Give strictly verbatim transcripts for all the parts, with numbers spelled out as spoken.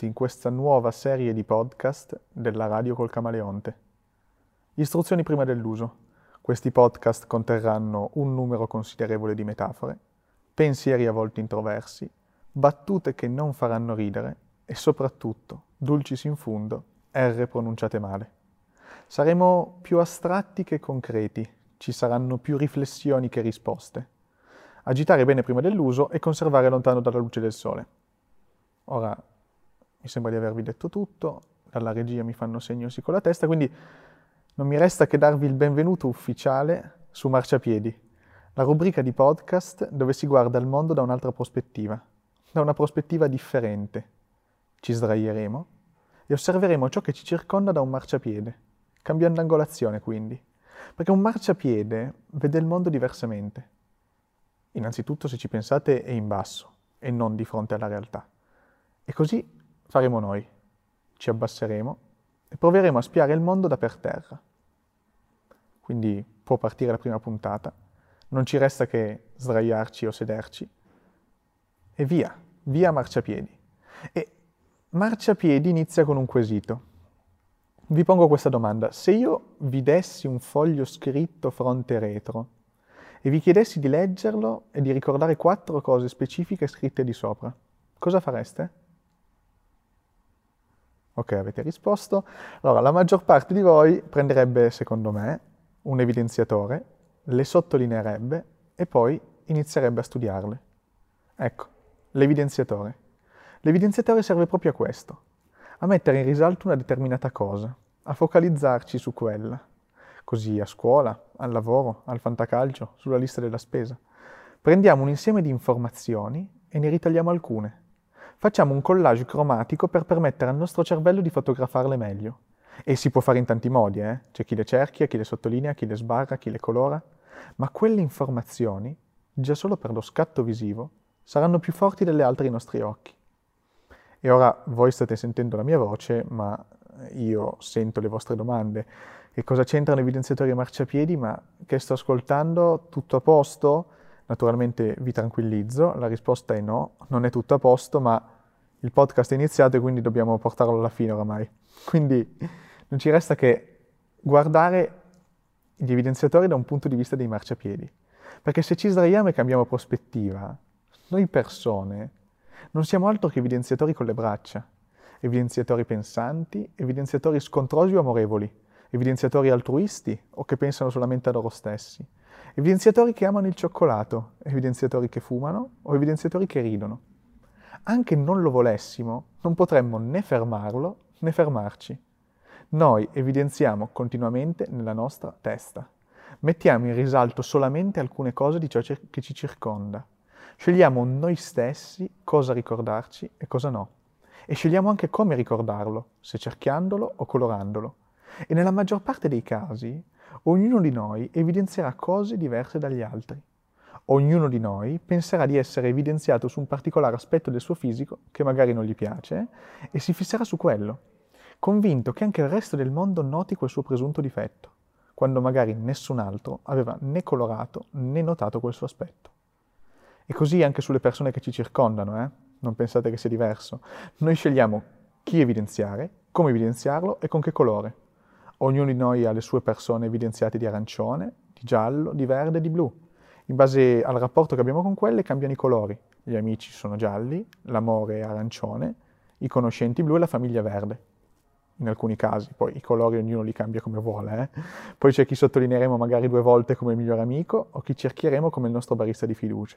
benvenuti in questa nuova serie di podcast della Radio col Camaleonte. Istruzioni prima dell'uso. Questi podcast conterranno un numero considerevole di metafore, pensieri a volte introversi, battute che non faranno ridere e soprattutto, dulcis in fundo, R pronunciate male. Saremo più astratti che concreti, ci saranno più riflessioni che risposte. Agitare bene prima dell'uso e conservare lontano dalla luce del sole. Ora, mi sembra di avervi detto tutto, dalla regia mi fanno segno sì con la testa, quindi non mi resta che darvi il benvenuto ufficiale su Marciapiedi, la rubrica di podcast dove si guarda il mondo da un'altra prospettiva, da una prospettiva differente. Ci sdraieremo e osserveremo ciò che ci circonda da un marciapiede, cambiando angolazione quindi, perché un marciapiede vede il mondo diversamente. Innanzitutto, se ci pensate, è in basso e non di fronte alla realtà. E così faremo noi. Ci abbasseremo e proveremo a spiare il mondo da per terra. Quindi può partire la prima puntata. Non ci resta che sdraiarci o sederci. E via, via marciapiedi. E marciapiedi inizia con un quesito. Vi pongo questa domanda. Se io vi dessi un foglio scritto fronte retro e vi chiedessi di leggerlo e di ricordare quattro cose specifiche scritte di sopra, cosa fareste? Ok, avete risposto. Allora, la maggior parte di voi prenderebbe, secondo me, un evidenziatore, le sottolineerebbe e poi inizierebbe a studiarle. Ecco, l'evidenziatore. L'evidenziatore serve proprio a questo, a mettere in risalto una determinata cosa, a focalizzarci su quella. Così a scuola, al lavoro, al fantacalcio, sulla lista della spesa. Prendiamo un insieme di informazioni e ne ritagliamo alcune. Facciamo un collage cromatico per permettere al nostro cervello di fotografarle meglio. E si può fare in tanti modi, eh? C'è chi le cerchia, chi le sottolinea, chi le sbarra, chi le colora. Ma quelle informazioni, già solo per lo scatto visivo, saranno più forti delle altre ai nostri occhi. E ora voi state sentendo la mia voce, ma io sento le vostre domande. Che cosa c'entrano evidenziatori e marciapiedi? Ma che sto ascoltando? Tutto a posto? Naturalmente vi tranquillizzo, la risposta è no, non è tutto a posto, ma il podcast è iniziato e quindi dobbiamo portarlo alla fine oramai. Quindi non ci resta che guardare gli evidenziatori da un punto di vista dei marciapiedi. Perché se ci sdraiamo e cambiamo prospettiva, noi persone non siamo altro che evidenziatori con le braccia. Evidenziatori pensanti, evidenziatori scontrosi o amorevoli, evidenziatori altruisti o che pensano solamente a loro stessi, evidenziatori che amano il cioccolato, evidenziatori che fumano o evidenziatori che ridono. Anche non lo volessimo, non potremmo né fermarlo né fermarci. Noi evidenziamo continuamente nella nostra testa. Mettiamo in risalto solamente alcune cose di ciò che ci circonda. Scegliamo noi stessi cosa ricordarci e cosa no. E scegliamo anche come ricordarlo, se cerchiandolo o colorandolo. E nella maggior parte dei casi, ognuno di noi evidenzierà cose diverse dagli altri. Ognuno di noi penserà di essere evidenziato su un particolare aspetto del suo fisico, che magari non gli piace, e si fisserà su quello, convinto che anche il resto del mondo noti quel suo presunto difetto, quando magari nessun altro aveva né colorato né notato quel suo aspetto. E così anche sulle persone che ci circondano, eh? Non pensate che sia diverso. Noi scegliamo chi evidenziare, come evidenziarlo e con che colore. Ognuno di noi ha le sue persone evidenziate di arancione, di giallo, di verde e di blu. In base al rapporto che abbiamo con quelle cambiano i colori. Gli amici sono gialli, l'amore è arancione, i conoscenti blu e la famiglia verde. In alcuni casi, poi i colori ognuno li cambia come vuole. Eh? Poi c'è chi sottolineeremo magari due volte come il miglior amico o chi cerchieremo come il nostro barista di fiducia.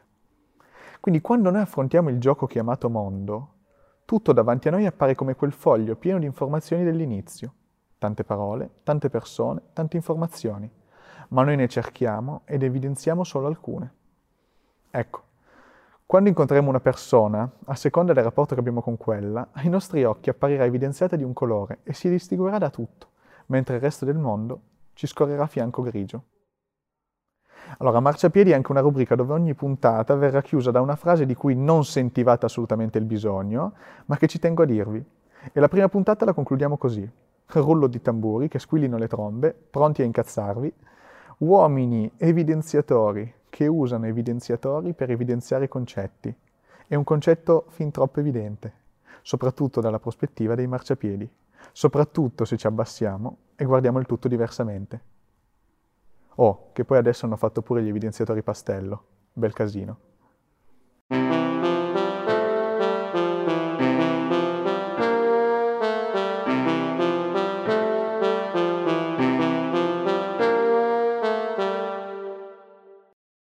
Quindi quando noi affrontiamo il gioco chiamato mondo, tutto davanti a noi appare come quel foglio pieno di informazioni dell'inizio. Tante parole, tante persone, tante informazioni. Ma noi ne cerchiamo ed evidenziamo solo alcune. Ecco, quando incontreremo una persona, a seconda del rapporto che abbiamo con quella, ai nostri occhi apparirà evidenziata di un colore e si distinguerà da tutto, mentre il resto del mondo ci scorrerà a fianco grigio. Allora, Marciapiedi è anche una rubrica dove ogni puntata verrà chiusa da una frase di cui non sentivate assolutamente il bisogno, ma che ci tengo a dirvi. E la prima puntata la concludiamo così. Rullo di tamburi che squillino le trombe, pronti a incazzarvi. Uomini evidenziatori che usano evidenziatori per evidenziare concetti. È un concetto fin troppo evidente. soprattutto dalla prospettiva dei marciapiedi, soprattutto se ci abbassiamo e guardiamo il tutto diversamente. Oh, che poi adesso hanno fatto pure gli evidenziatori pastello, bel casino.